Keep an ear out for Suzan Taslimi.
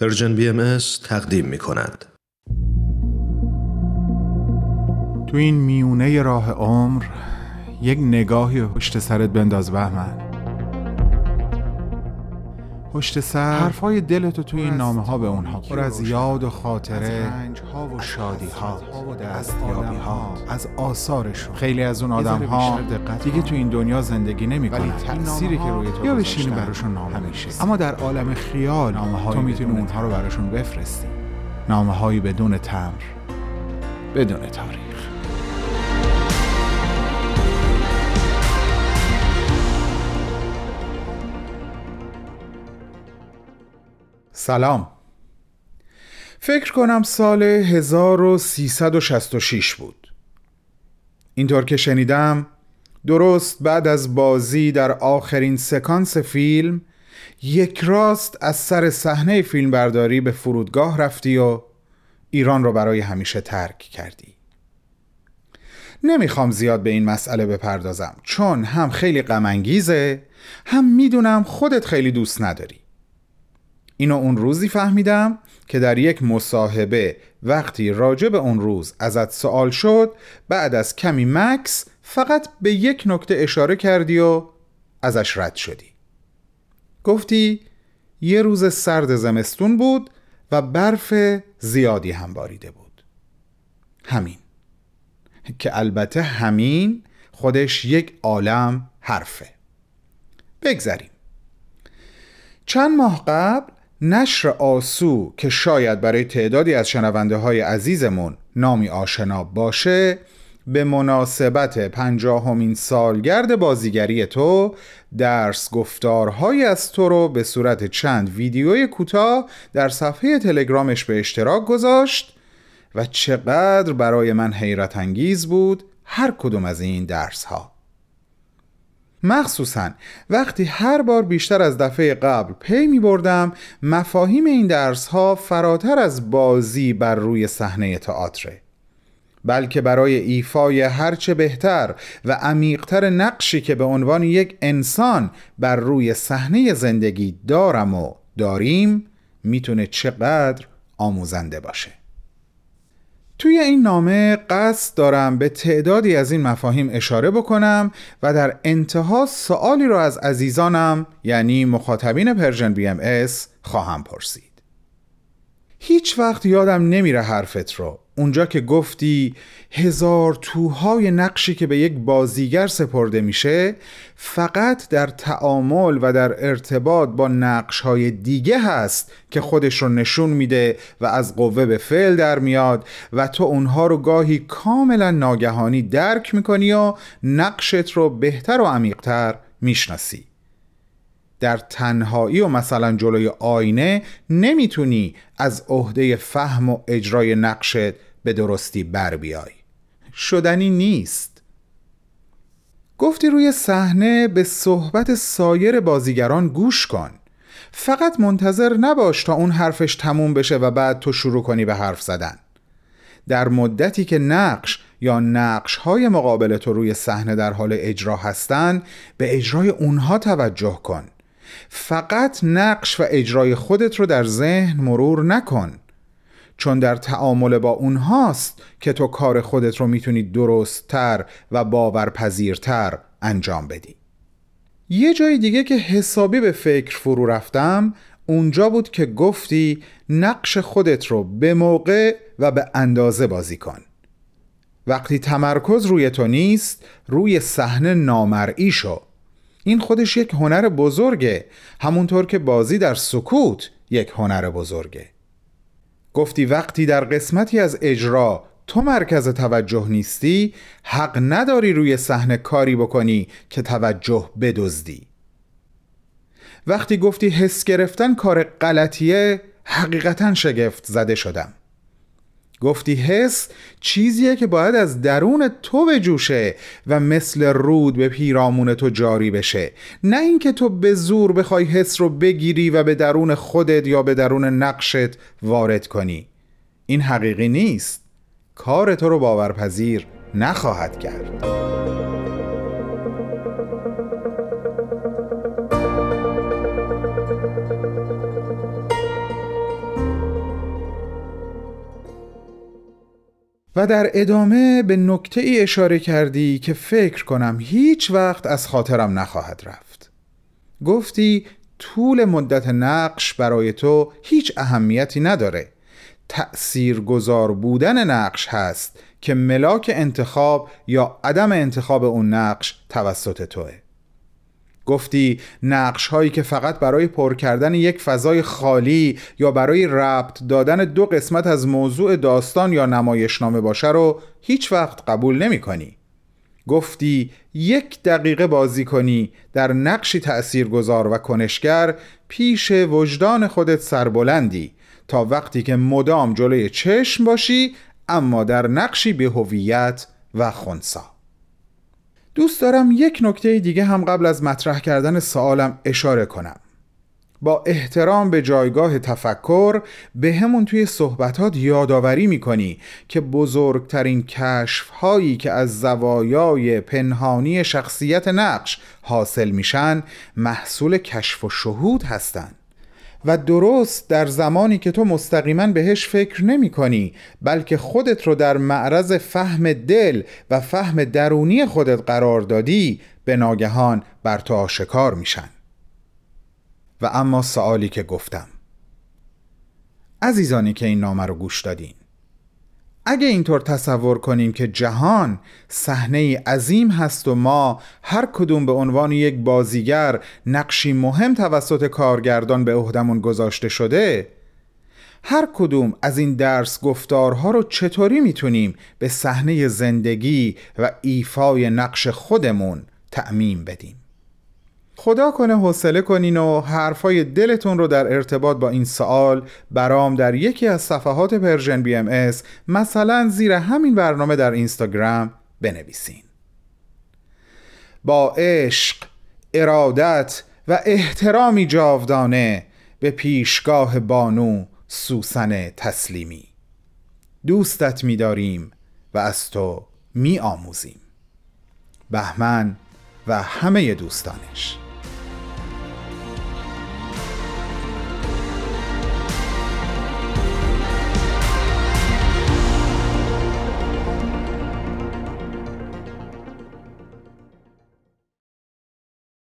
ارجن BMS تقدیم می‌کند. تو این میونه راه عمر یک نگاهی پشت سرت بنداز بهمن. پشت سر حرفای دلتو توی این نامه ها به اونها پر از یاد و خاطره، رنج‌ها و شادی‌ها، دستیابی‌ها، از آثارشون. خیلی از اون آدم‌ها دیگه تو این دنیا زندگی نمی‌کنن، ولی تأثیری که روی تو یا بشینی براشون نامه میشه. اما در عالم خیال تو میتونی اونها رو براشون بفرستی، نامه‌هایی بدون تمر، بدون تاریخ. سلام. فکر کنم سال 1366 بود. اینطور که شنیدم درست بعد از بازی در آخرین سکانس فیلم یک راست از سر صحنه فیلم برداری به فرودگاه رفتی و ایران رو برای همیشه ترک کردی. نمیخوام زیاد به این مسئله بپردازم چون هم خیلی غم انگیزه، هم میدونم خودت خیلی دوست نداری. اینو اون روزی فهمیدم که در یک مصاحبه وقتی راجع به اون روز ازت سوال شد، بعد از کمی مکس فقط به یک نکته اشاره کردی و ازش رد شدی. گفتی یه روز سرد زمستون بود و برف زیادی هم باریده بود. همین که البته همین خودش یک عالم حرفه. بگذریم. چند ماه قبل نشر آسو که شاید برای تعدادی از شنونده های عزیزمون نامی آشنا باشه، به مناسبت 50مین سالگرد بازیگری تو درس گفتارهای از تو رو به صورت چند ویدیوی کوتاه در صفحه تلگرامش به اشتراک گذاشت و چقدر برای من حیرت انگیز بود هر کدوم از این درس ها. مخصوصاً وقتی هر بار بیشتر از دفعه قبل پی می بردم مفاهیم این درس‌ها فراتر از بازی بر روی صحنه تئاتره، بلکه برای ایفای هرچه بهتر و عمیق‌تر نقشی که به عنوان یک انسان بر روی صحنه زندگی دارم و داریم میتونه چقدر آموزنده باشه. توی این نامه قصد دارم به تعدادی از این مفاهیم اشاره بکنم و در انتها سوالی رو از عزیزانم یعنی مخاطبین پرژن BMS خواهم پرسید. هیچ وقت یادم نمیره حرفت رو، اونجا که گفتی هزار توهای نقشی که به یک بازیگر سپرده میشه فقط در تعامل و در ارتباط با نقش‌های دیگه هست که خودش رو نشون میده و از قوه به فعل در میاد و تو اونها رو گاهی کاملا ناگهانی درک میکنی و نقشت رو بهتر و عمیق‌تر میشناسی. در تنهایی و مثلا جلوی آینه نمیتونی از عهده فهم و اجرای نقشت به درستی بر بیای. شدنی نیست. گفتی روی صحنه به صحبت سایر بازیگران گوش کن، فقط منتظر نباش تا اون حرفش تموم بشه و بعد تو شروع کنی به حرف زدن. در مدتی که نقش یا نقش‌های مقابل تو روی صحنه در حال اجرا هستن به اجرای اونها توجه کن، فقط نقش و اجرای خودت رو در ذهن مرور نکن، چون در تعامل با اونهاست که تو کار خودت رو میتونی درست‌تر و باورپذیرتر انجام بدی. یه جای دیگه که حسابی به فکر فرو رفتم اونجا بود که گفتی نقش خودت رو به موقع و به اندازه بازی کن. وقتی تمرکز روی تو نیست روی صحنه نامرئی شو. این خودش یک هنر بزرگه، همونطور که بازی در سکوت یک هنر بزرگه. گفتی وقتی در قسمتی از اجرا تو مرکز توجه نیستی حق نداری روی صحنه کاری بکنی که توجه بدزدی. وقتی گفتی حس گرفتن کار غلطیه حقیقتاً شگفت زده شدم. گفتی حس چیزیه که باید از درون تو بجوشه و مثل رود به پیرامون تو جاری بشه، نه اینکه تو به زور بخوای حس رو بگیری و به درون خودت یا به درون نقشت وارد کنی. این حقیقی نیست، کار تو رو باورپذیر نخواهد کرد. و در ادامه به نکته ای اشاره کردی که فکر کنم هیچ وقت از خاطرم نخواهد رفت. گفتی طول مدت نقش برای تو هیچ اهمیتی نداره، تأثیرگذار بودن نقش هست که ملاک انتخاب یا عدم انتخاب اون نقش توسط توه. گفتی نقش هایی که فقط برای پر کردن یک فضای خالی یا برای ربط دادن دو قسمت از موضوع داستان یا نمایشنامه باشه رو هیچ وقت قبول نمی کنی. گفتی 1 دقیقه بازی کنی در نقشی تأثیرگذار و کنشگر، پیش وجدان خودت سربلندی تا وقتی که مدام جلوی چشم باشی اما در نقشی به هویت و خنثی. دوست دارم یک نکته دیگه هم قبل از مطرح کردن سوالم اشاره کنم. با احترام به جایگاه تفکر، به همون توی صحبتات یادآوری میکنی که بزرگترین کشفهایی که از زوایای پنهانی شخصیت نقش حاصل میشن محصول کشف و شهود هستن و درست در زمانی که تو مستقیما بهش فکر نمی کنی، بلکه خودت رو در معرض فهم دل و فهم درونی خودت قرار دادی، به ناگهان بر تو آشکار میشن. و اما سوالی که گفتم، عزیزانی که این نامه رو گوش دادین، اگه اینطور تصور کنیم که جهان صحنه‌ای عظیم هست و ما هر کدوم به عنوان یک بازیگر نقشی مهم توسط کارگردان به عهدمون گذاشته شده، هر کدوم از این درس گفتارها رو چطوری میتونیم به صحنه زندگی و ایفای نقش خودمون تعمیم بدیم؟ خدا کنه حوصله کنین و حرفای دلتون رو در ارتباط با این سوال برام در یکی از صفحات پرژن BMS، مثلا زیر همین برنامه در اینستاگرام بنویسین. با عشق، ارادت و احترامی جاودانه به پیشگاه بانو سوسن تسلیمی. دوستت می‌داریم و از تو می‌آموزیم. بهمن و همه دوستانش.